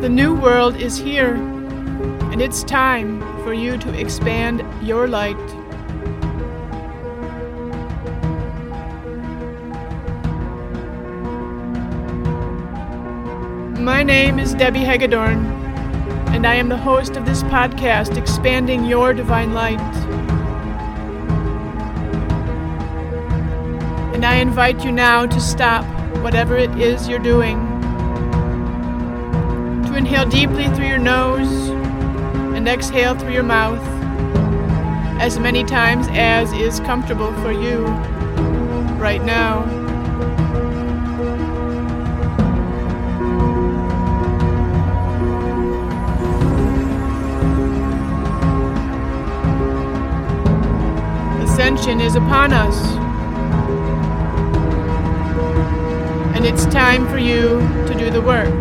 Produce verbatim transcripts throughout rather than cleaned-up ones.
The new world is here, and it's time for you to expand your light. My name is Debbie Hegedorn, and I am the host of this podcast, Expanding Your Divine Light. And I invite you now to stop whatever it is you're doing, to inhale deeply through your nose and exhale through your mouth as many times as is comfortable for you right now. Ascension is upon us, and it's time for you to do the work.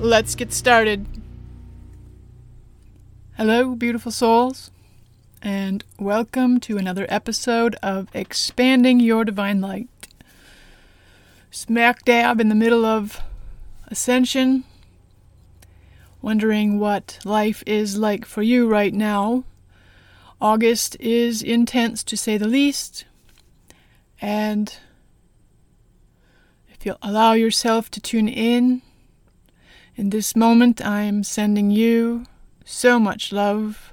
Let's get started. Hello, beautiful souls, and welcome to another episode of Expanding Your Divine Light. Smack dab in the middle of Ascension, wondering what life is like for you right now. August is intense, to say the least, and if you'll allow yourself to tune in, in this moment I'm sending you so much love,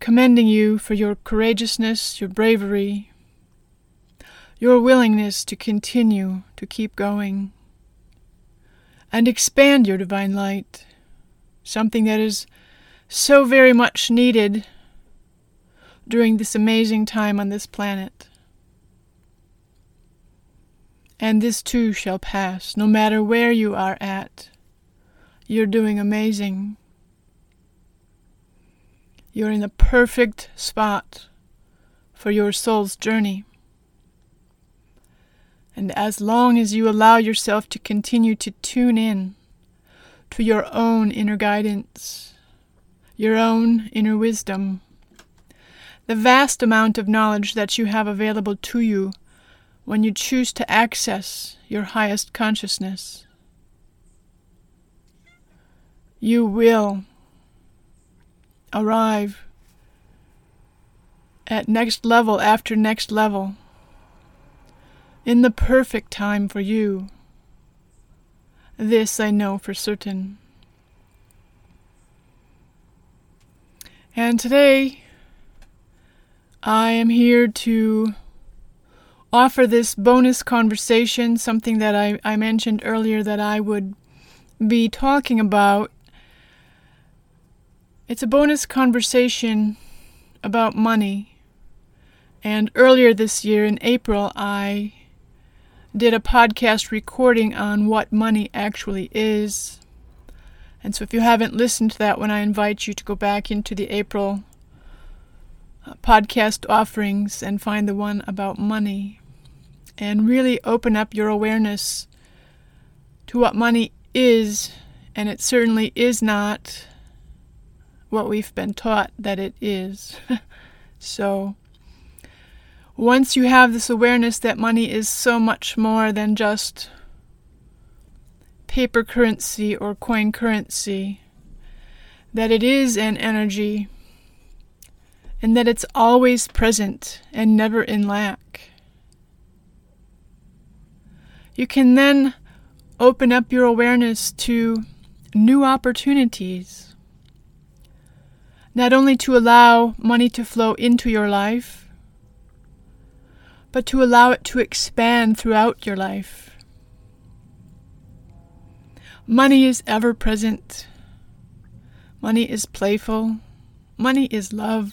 commending you for your courageousness, your bravery, your willingness to continue to keep going and expand your divine light, something that is so very much needed during this amazing time on this planet. And this too shall pass, no matter where you are at. You're doing amazing. You're in the perfect spot for your soul's journey. And as long as you allow yourself to continue to tune in to your own inner guidance, your own inner wisdom, the vast amount of knowledge that you have available to you when you choose to access your highest consciousness, you will arrive at next level after next level, in the perfect time for you. This I know for certain. And today, I am here to offer this bonus conversation, something that I, I mentioned earlier that I would be talking about. It's a bonus conversation about money. And earlier this year, in April, I did a podcast recording on what money actually is. And so if you haven't listened to that one, I invite you to go back into the April podcast offerings and find the one about money and really open up your awareness to what money is, and it certainly is not what we've been taught that it is. So once you have this awareness that money is so much more than just paper currency or coin currency, that it is an energy, and that it's always present and never in lack, you can then open up your awareness to new opportunities, not only to allow money to flow into your life, but to allow it to expand throughout your life. Money is ever present. Money is playful. Money is love.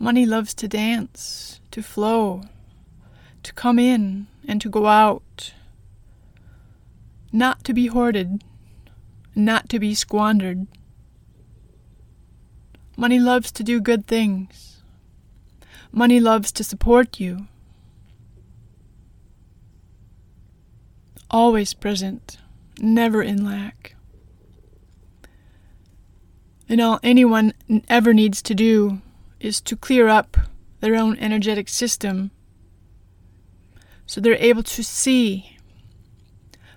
Money loves to dance, to flow, to come in and to go out. Not to be hoarded, not to be squandered. Money loves to do good things. Money loves to support you. Always present, never in lack. And all anyone ever needs to do is to clear up their own energetic system so they're able to see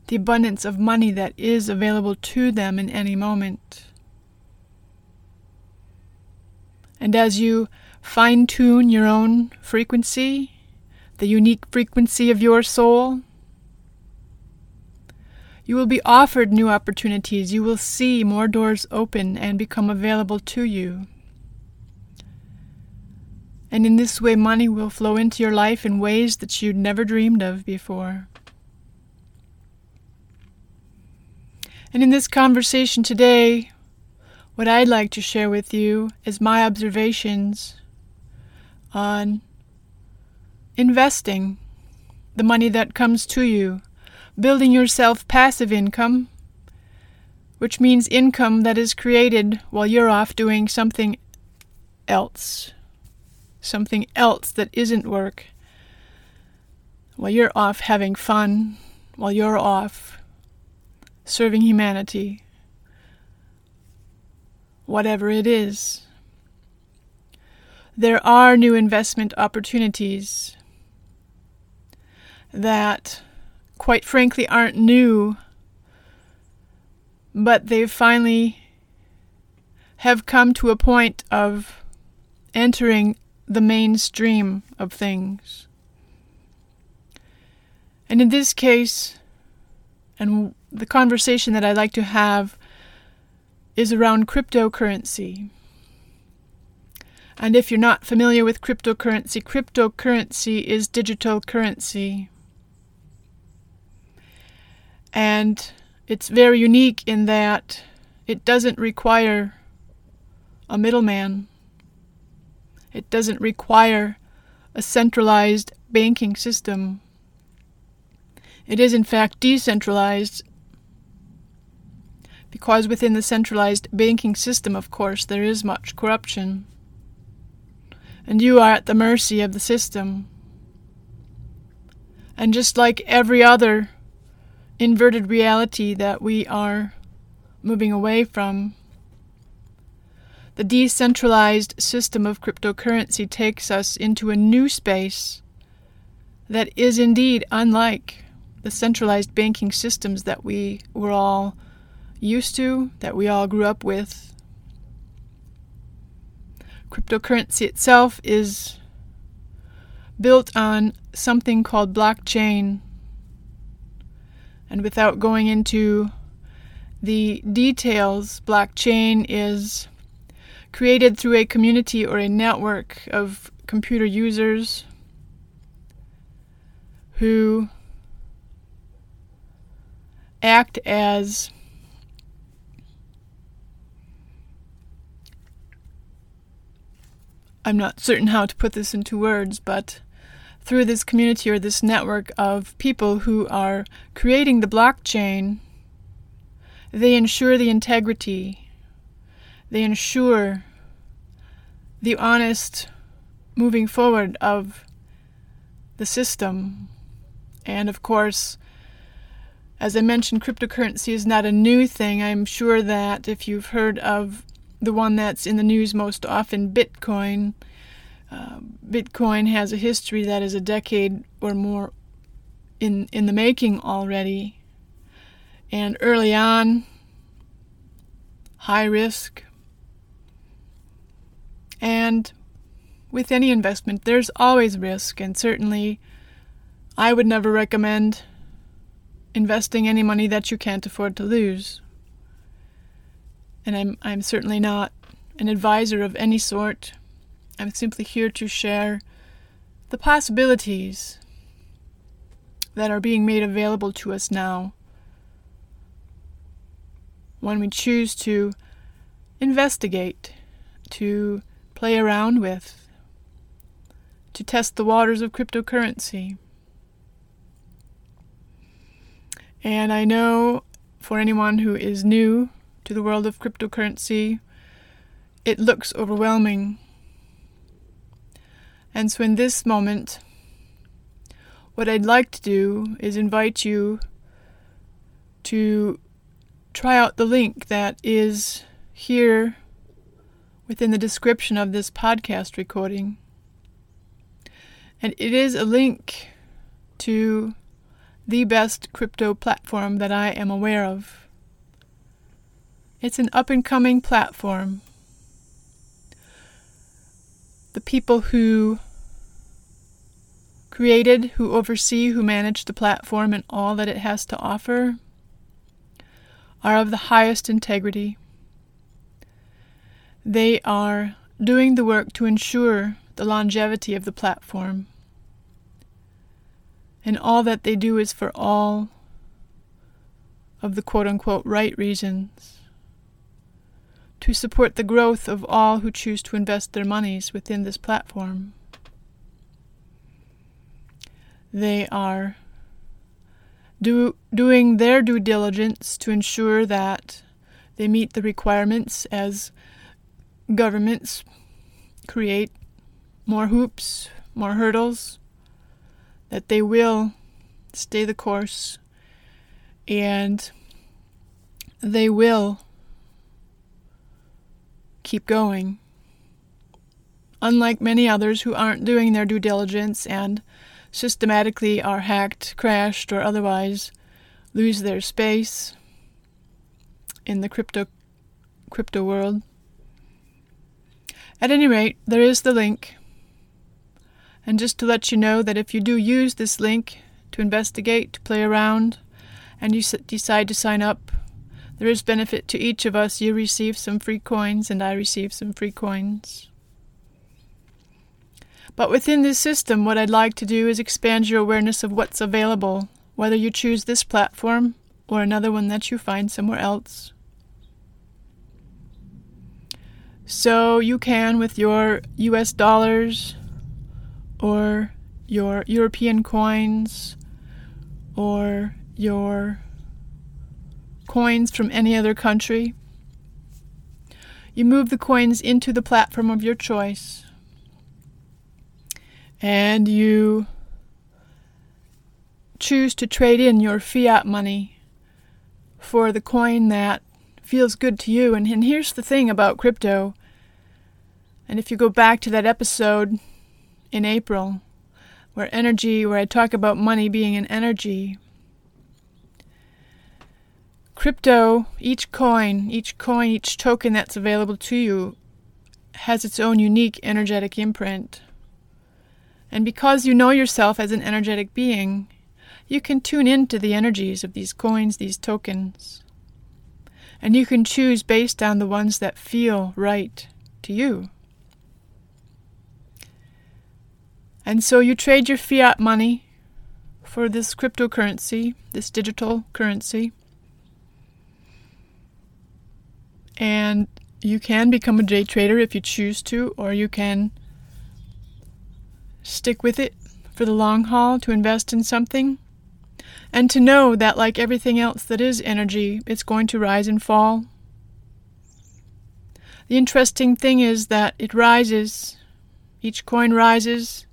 the abundance of money that is available to them in any moment. And as you fine-tune your own frequency, the unique frequency of your soul, you will be offered new opportunities. You will see more doors open and become available to you. And in this way, money will flow into your life in ways that you'd never dreamed of before. And in this conversation today, what I'd like to share with you is my observations on investing the money that comes to you, building yourself passive income, which means income that is created while you're off doing something else, something else that isn't work, while you're off having fun, while you're off serving humanity, whatever it is. There are new investment opportunities that, quite frankly, aren't new, but they finally have come to a point of entering the mainstream of things. And in this case, and the conversation that I'd like to have is around cryptocurrency. And if you're not familiar with cryptocurrency, cryptocurrency is digital currency. And it's very unique in that it doesn't require a middleman. It doesn't require a centralized banking system. It is in fact decentralized, because within the centralized banking system, of course, there is much corruption, and you are at the mercy of the system. And just like every other inverted reality that we are moving away from, the decentralized system of cryptocurrency takes us into a new space that is indeed unlike the centralized banking systems that we were all used to, that we all grew up with. Cryptocurrency itself is built on something called blockchain. And without going into the details, blockchain is created through a community or a network of computer users who act as I'm not certain how to put this into words, but through this community or this network of people who are creating the blockchain, they ensure the integrity. They ensure the honest moving forward of the system. And of course, as I mentioned, cryptocurrency is not a new thing. I'm sure that if you've heard of the one that's in the news most often, Bitcoin, uh, Bitcoin has a history that is a decade or more in, in the making already. And early on, high risk. And with any investment, there's always risk, and certainly I would never recommend investing any money that you can't afford to lose. And I'm I'm certainly not an advisor of any sort. I'm simply here to share the possibilities that are being made available to us now when we choose to investigate, to play around with, to test the waters of cryptocurrency. And I know for anyone who is new to the world of cryptocurrency, it looks overwhelming. And so in this moment, what I'd like to do is invite you to try out the link that is here within the description of this podcast recording. And it is a link to the best crypto platform that I am aware of. It's an up-and-coming platform. The people who created, who oversee, who manage the platform and all that it has to offer are of the highest integrity. They are doing the work to ensure the longevity of the platform. And all that they do is for all of the quote-unquote right reasons, to support the growth of all who choose to invest their monies within this platform. They are do, doing their due diligence to ensure that they meet the requirements as governments create more hoops, more hurdles, that they will stay the course and they will keep going. Unlike many others who aren't doing their due diligence and systematically are hacked, crashed, or otherwise lose their space in the crypto crypto world. At any rate, there is the link. And just to let you know that if you do use this link to investigate, to play around, and you s- decide to sign up, there is benefit to each of us. You receive some free coins, and I receive some free coins. But within this system, what I'd like to do is expand your awareness of what's available, whether you choose this platform or another one that you find somewhere else. So you can, with your U S dollars, or your European coins, or your coins from any other country. You move the coins into the platform of your choice, and you choose to trade in your fiat money for the coin that feels good to you. And, and here's the thing about crypto, and if you go back to that episode in April, where energy, where I talk about money being an energy. Crypto, each coin, each coin, each token that's available to you has its own unique energetic imprint. And because you know yourself as an energetic being, you can tune into the energies of these coins, these tokens. And you can choose based on the ones that feel right to you. And so you trade your fiat money for this cryptocurrency, this digital currency. And you can become a day trader if you choose to, or you can stick with it for the long haul to invest in something. And to know that, like everything else that is energy, it's going to rise and fall. The interesting thing is that it rises, each coin rises,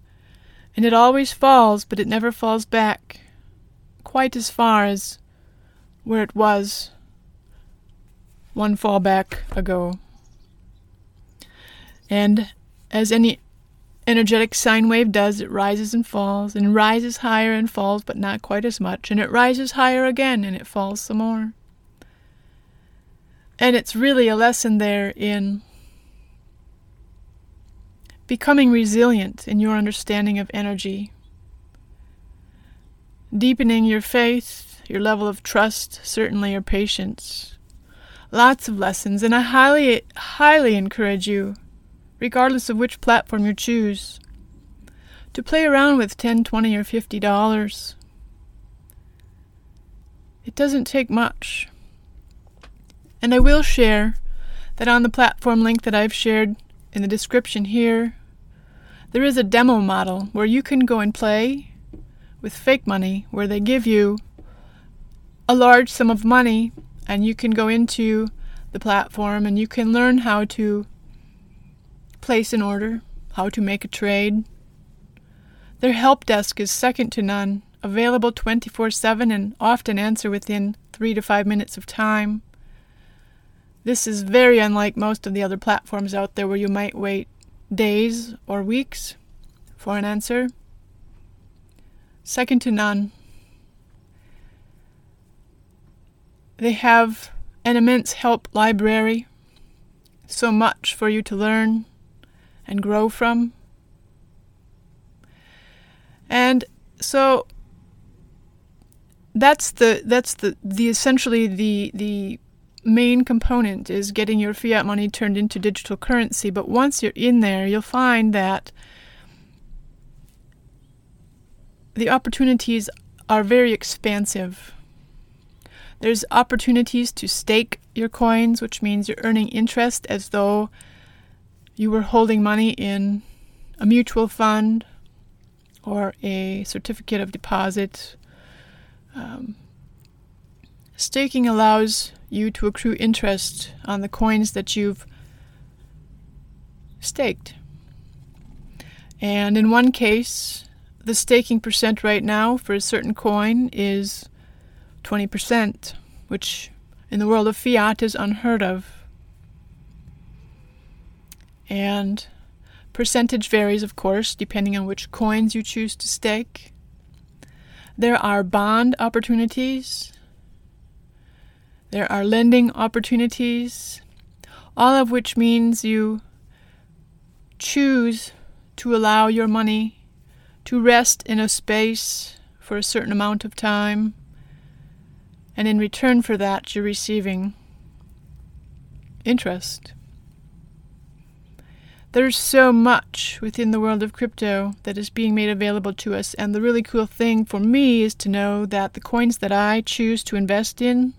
and it always falls, but it never falls back quite as far as where it was one fall back ago. And as any energetic sine wave does, it rises and falls, and rises higher and falls, but not quite as much. And it rises higher again, and it falls some more. And it's really a lesson there in becoming resilient in your understanding of energy, deepening your faith, your level of trust, certainly your patience. Lots of lessons, and I highly, highly encourage you, regardless of which platform you choose, to play around with ten dollars, twenty dollars, or fifty dollars. It doesn't take much. And I will share that on the platform link that I've shared in the description here, there is a demo model where you can go and play with fake money, where they give you a large sum of money and you can go into the platform and you can learn how to place an order, how to make a trade. Their help desk is second to none, available twenty-four seven and often answer within three to five minutes of time. This is very unlike most of the other platforms out there where you might wait days or weeks for an answer. second to none. They have an immense help library, so much for you to learn and grow from. And so that's the that's the, the essentially the the main component is getting your fiat money turned into digital currency. But once you're in there, you'll find that the opportunities are very expansive. There's opportunities to stake your coins, which means you're earning interest as though you were holding money in a mutual fund or a certificate of deposit. Um, staking allows you to accrue interest on the coins that you've staked. And in one case, the staking percent right now for a certain coin is twenty percent, which in the world of fiat is unheard of. And percentage varies, of course, depending on which coins you choose to stake. There are bond opportunities. There are lending opportunities, all of which means you choose to allow your money to rest in a space for a certain amount of time. And in return for that, you're receiving interest. There's so much within the world of crypto that is being made available to us. And the really cool thing for me is to know that the coins that I choose to invest in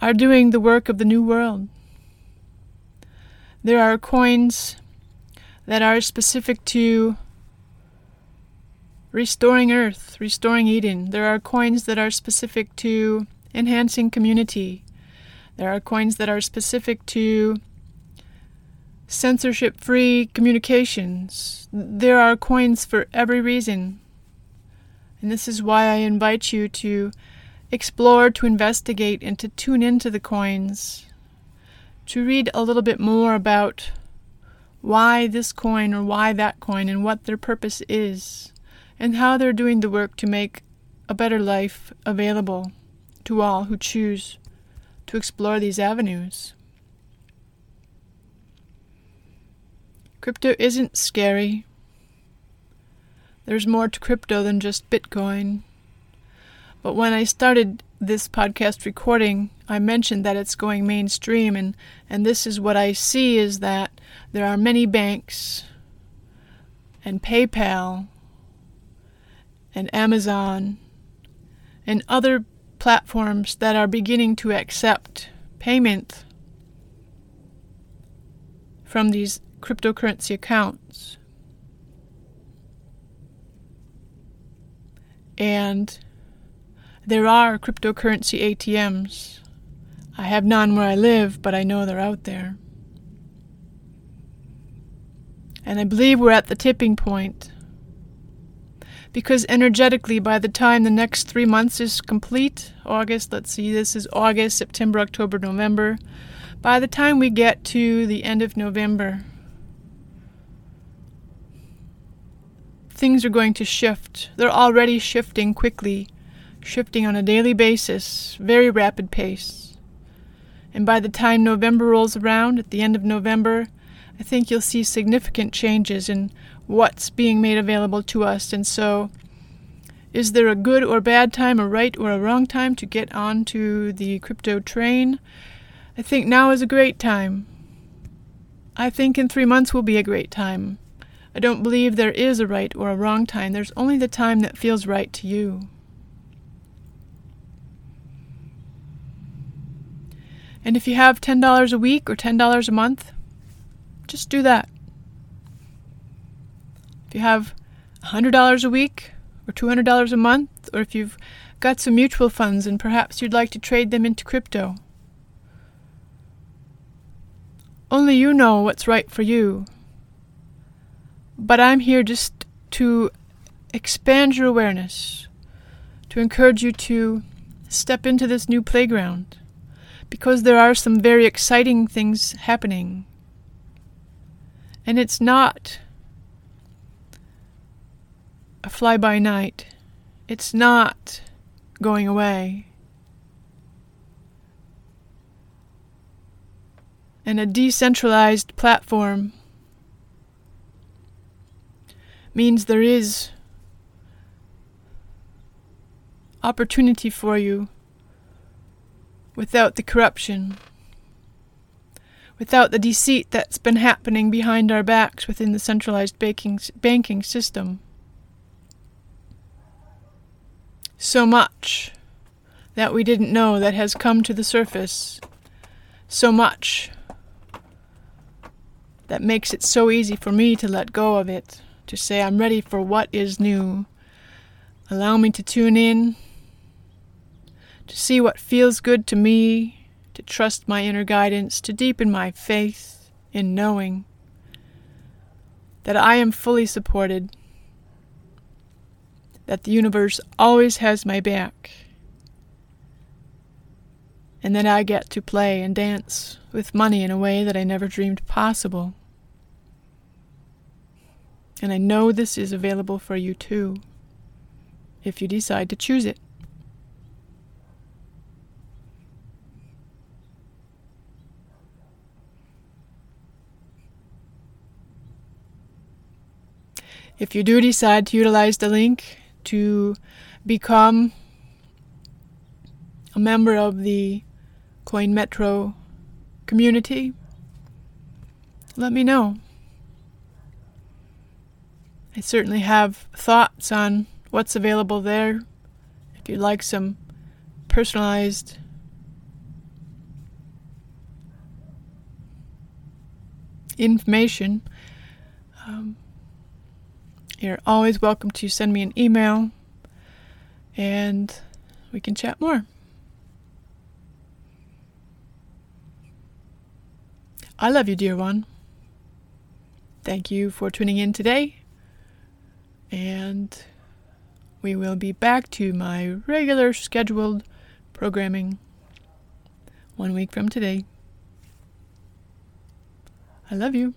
are doing the work of the new world. There are coins that are specific to restoring Earth, restoring Eden. There are coins that are specific to enhancing community. There are coins that are specific to censorship-free communications. There are coins for every reason. And this is why I invite you to explore, to investigate, and to tune into the coins, to read a little bit more about why this coin or why that coin and what their purpose is, and how they're doing the work to make a better life available to all who choose to explore these avenues. Crypto isn't scary. There's more to crypto than just Bitcoin. But when I started this podcast recording, I mentioned that it's going mainstream, and, and this is what I see is that there are many banks and PayPal and Amazon and other platforms that are beginning to accept payment from these cryptocurrency accounts. And there are cryptocurrency A T Ms. I have none where I live, but I know they're out there. And I believe we're at the tipping point, because energetically, by the time the next three months is complete, August, let's see, this is August, September, October, November. By the time we get to the end of November, things are going to shift. They're already shifting quickly. Shifting on a daily basis, very rapid pace. And by the time November rolls around, at the end of November, I think you'll see significant changes in what's being made available to us. And so, is there a good or bad time, a right or a wrong time to get onto the crypto train? I think now is a great time. I think in three months will be a great time. I don't believe there is a right or a wrong time. There's only the time that feels right to you. And if you have ten dollars a week or ten dollars a month, just do that. If you have one hundred dollars a week or two hundred dollars a month, or if you've got some mutual funds and perhaps you'd like to trade them into crypto, only you know what's right for you. But I'm here just to expand your awareness, to encourage you to step into this new playground, because there are some very exciting things happening. And it's not a fly-by-night. It's not going away. And a decentralized platform means there is opportunity for you without the corruption, without the deceit that's been happening behind our backs within the centralized banking, banking system. So much that we didn't know that has come to the surface. So much that makes it so easy for me to let go of it, to say I'm ready for what is new. Allow me to tune in, to see what feels good to me, to trust my inner guidance, to deepen my faith in knowing that I am fully supported, that the universe always has my back, and that I get to play and dance with money in a way that I never dreamed possible. And I know this is available for you too, if you decide to choose it. If you do decide to utilize the link to become a member of the CoinMetro community, let me know. I certainly have thoughts on what's available there. If you'd like some personalized information, um, you're always welcome to send me an email and we can chat more. I love you, dear one. Thank you for tuning in today. And we will be back to my regular scheduled programming one week from today. I love you.